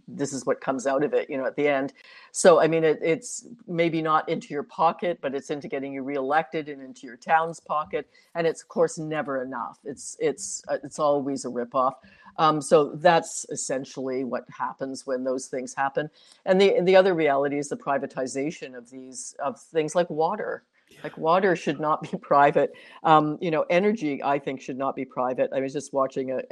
this is what comes out of it, you know, at the end. So, I mean, it's maybe not into your pocket, but it's into getting you reelected and into your town's pocket. And it's, of course, never enough. It's always a ripoff. So that's essentially what happens when those things happen. And the other reality is the privatization of things like water. Like water should not be private. You know, energy, I think, should not be private. I was just watching a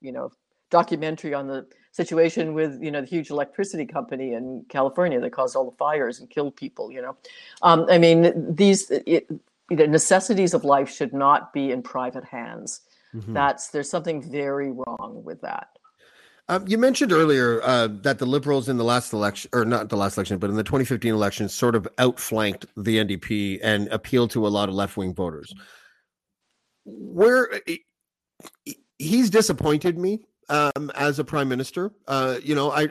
you know, documentary on the situation with, you know, the huge electricity company in California that caused all the fires and killed people, you know. I mean, the necessities of life should not be in private hands. Mm-hmm. There's something very wrong with that. You mentioned earlier that the Liberals in the last election, or not the last election, but in the 2015 election, sort of outflanked the NDP and appealed to a lot of left-wing voters. He's disappointed me as a prime minister. You know, I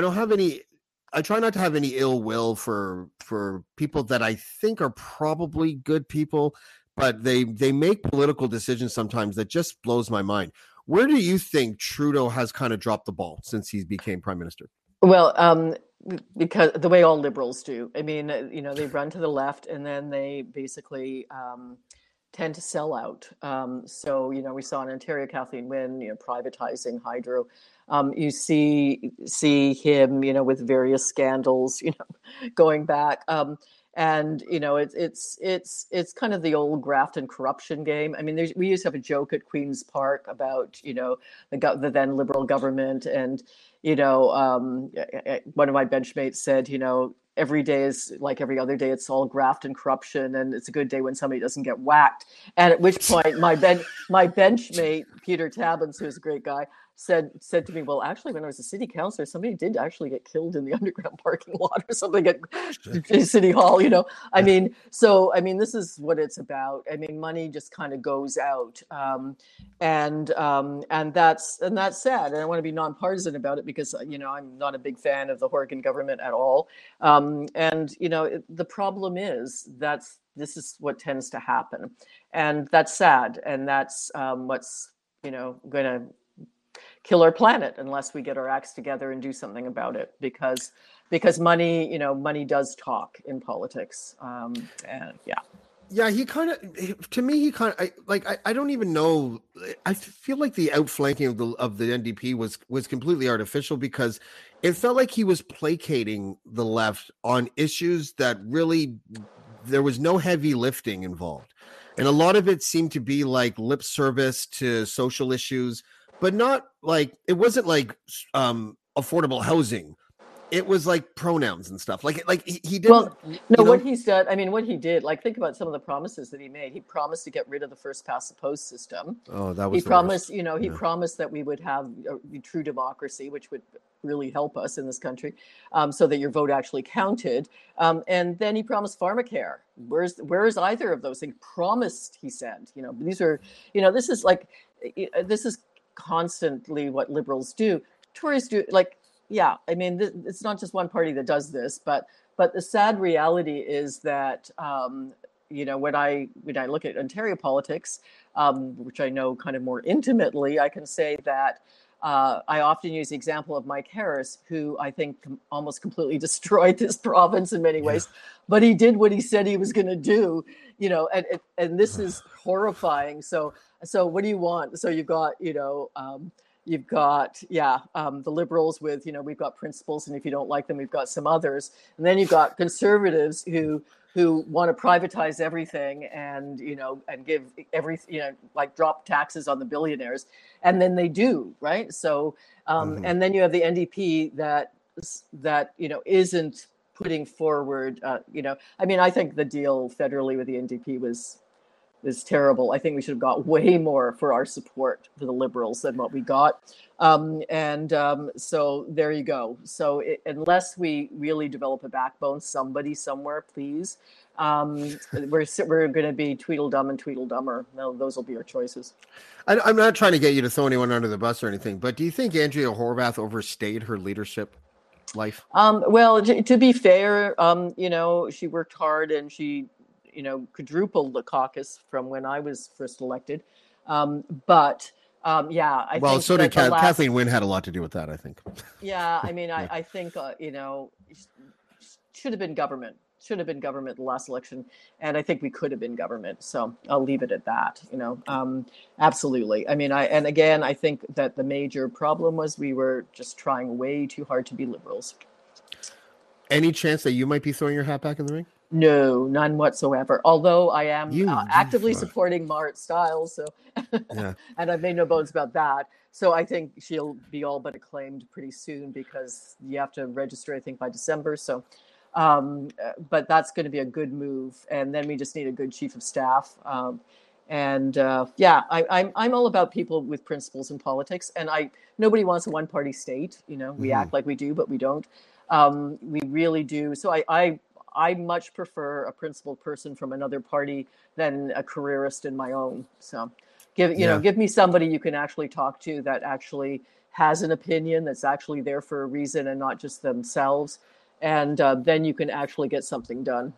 don't have any. I try not to have any ill will for people that I think are probably good people, but they make political decisions sometimes that just blows my mind. Where do you think Trudeau has kind of dropped the ball since he became prime minister? Well, because the way all liberals do, I mean, you know, they run to the left and then they basically tend to sell out. So, you know, we saw in Ontario, Kathleen Wynne, you know, privatizing hydro. You see him, you know, with various scandals, you know, going back. And, you know, it's kind of the old graft and corruption game. I mean, we used to have a joke at Queen's Park about, you know, the then Liberal government. And, you know, one of my benchmates said, you know, every day is like every other day. It's all graft and corruption, and it's a good day when somebody doesn't get whacked. And at which point, my benchmate Peter Tabbins, who's a great guy, said to me, "Well, actually, when I was a city councillor, somebody did actually get killed in the underground parking lot or something at City Hall." You know, I mean, so I mean, this is what it's about. I mean, money just kind of goes out, and that's sad. And I want to be nonpartisan about it because you know I'm not a big fan of the Horgan government at all. And you know, the problem is this is what tends to happen, and that's sad, and that's what's you know going to kill our planet unless we get our acts together and do something about it, because money, you know, money does talk in politics. And yeah, I don't even know. I feel like the outflanking of the NDP was completely artificial because it felt like he was placating the left on issues that really there was no heavy lifting involved, and a lot of it seemed to be like lip service to social issues. But not like it wasn't like affordable housing. It was like pronouns and stuff. Like he didn't. Well, no, what he's done. I mean, what he did. Like, think about some of the promises that he made. He promised to get rid of the first past the post system. Oh, that was. He promised. Worst. You know, he promised that we would have a true democracy, which would really help us in this country, so that your vote actually counted. And then he promised pharmacare. Where is either of those things promised? He said, you know, these are, you know, this is constantly what liberals do. Tories do, like, yeah, I mean, it's not just one party that does this, but the sad reality is that, you know, when I look at Ontario politics, which I know kind of more intimately, I can say that I often use the example of Mike Harris, who I think almost completely destroyed this province in many ways, but he did what he said he was going to do, you know, and this is horrifying. So what do you want? So you've got, you know, the Liberals with, you know, we've got principles, and if you don't like them, we've got some others. And then you've got Conservatives who want to privatize everything and, you know, and give everything, you know, like drop taxes on the billionaires. And then they do, right? So, and then you have the NDP that, you know, isn't putting forward, you know, I mean, I think the deal federally with the NDP was terrible. I think we should have got way more for our support for the Liberals than what we got. So there you go. So unless we really develop a backbone, somebody somewhere, please, we're going to be Tweedledum and Tweedledumber. No, those will be our choices. I'm not trying to get you to throw anyone under the bus or anything, but do you think Andrea Horvath overstayed her leadership life? Well, to be fair, you know, she worked hard and she, you know, quadrupled the caucus from when I was first elected. Well, so did Kathleen Wynne had a lot to do with that, I think. Yeah, I mean, yeah. I think, you know, should have been government the last election. And I think we could have been government. So I'll leave it at that, you know, absolutely. I mean, I think that the major problem was we were just trying way too hard to be Liberals. Any chance that you might be throwing your hat back in the ring? No, none whatsoever. Although I am actively supporting Marit Stiles, so yeah. And I've made no bones about that. So I think she'll be all but acclaimed pretty soon because you have to register, I think, by December. So, but that's going to be a good move, and then we just need a good chief of staff. I'm all about people with principles in politics, and nobody wants a one-party state. You know, we act like we do, but we don't. We really do. So I much prefer a principled person from another party than a careerist in my own. So give me somebody you can actually talk to that actually has an opinion, that's actually there for a reason and not just themselves. And then you can actually get something done.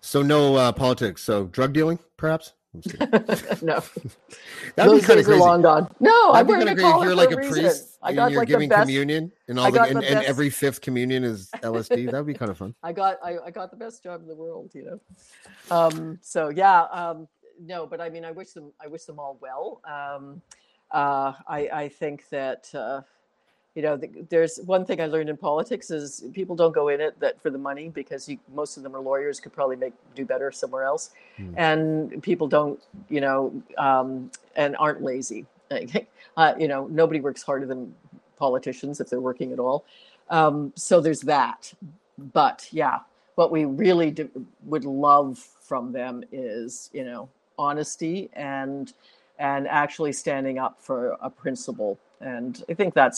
So no politics. So drug dealing, perhaps? No. Those days are long gone. No, I'm wearing a collar. You're like a priest. I got, you're like, giving the best communion, and all and every fifth communion is LSD. That'd be kind of fun. I got the best job in the world, you know. No, but I mean, I wish them all well. I think that you know, there's one thing I learned in politics is people don't go in it that for the money, because most of them are lawyers, could probably do better somewhere else, and people don't, you know, and aren't lazy. You know, nobody works harder than politicians if they're working at all. So there's that. But yeah, what we really would love from them is, you know, honesty and actually standing up for a principle. And I think that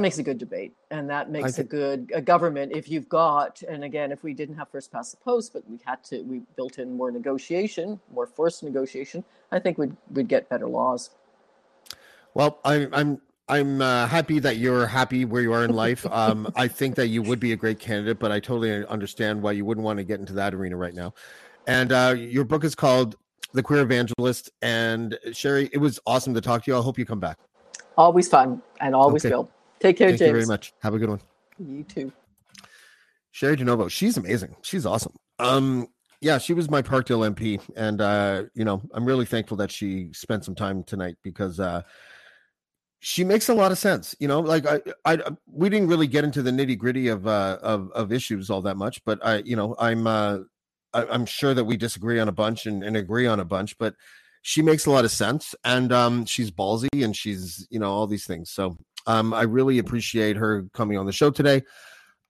makes a good debate, and that makes a good government. If you've got, and again, if we didn't have first past the post, but we built in more negotiation, more forced negotiation, I think we'd get better laws. Well, I'm happy that you're happy where you are in life. I think that you would be a great candidate, but I totally understand why you wouldn't want to get into that arena right now. And your book is called The Queer Evangelist. And Cheri, it was awesome to talk to you. I hope you come back. Always fun, and always will. Take care, James. Thank you very much. Have a good one. You too. Cheri DiNovo, she's amazing. She's awesome. Yeah, she was my Parkdale MP, and you know, I'm really thankful that she spent some time tonight, because she makes a lot of sense. You know, like we didn't really get into the nitty gritty of issues all that much, but I'm sure that we disagree on a bunch and agree on a bunch, but she makes a lot of sense, and she's ballsy, and she's, you know, all these things. So I really appreciate her coming on the show today.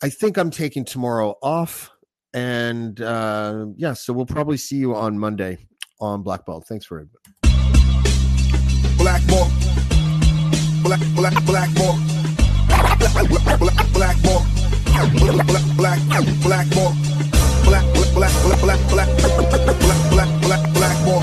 I think I'm taking tomorrow off, and so we'll probably see you on Monday on Blackballed. Thanks for it. Blackballed. Blackballed. Blackballed. Blackballed. Blackballed.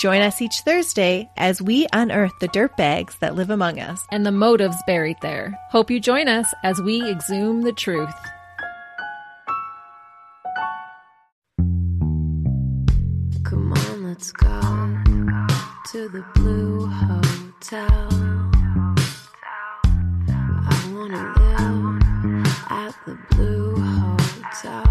Join us each Thursday as we unearth the dirtbags that live among us and the motives buried there. Hope you join us as we exhume the truth. Come on, let's go to the Blue Hotel. I want to live at the Blue Hotel.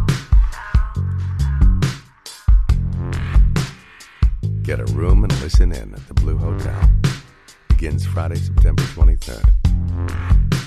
Get a room and listen in at the Blue Hotel. Begins Friday, September 23rd.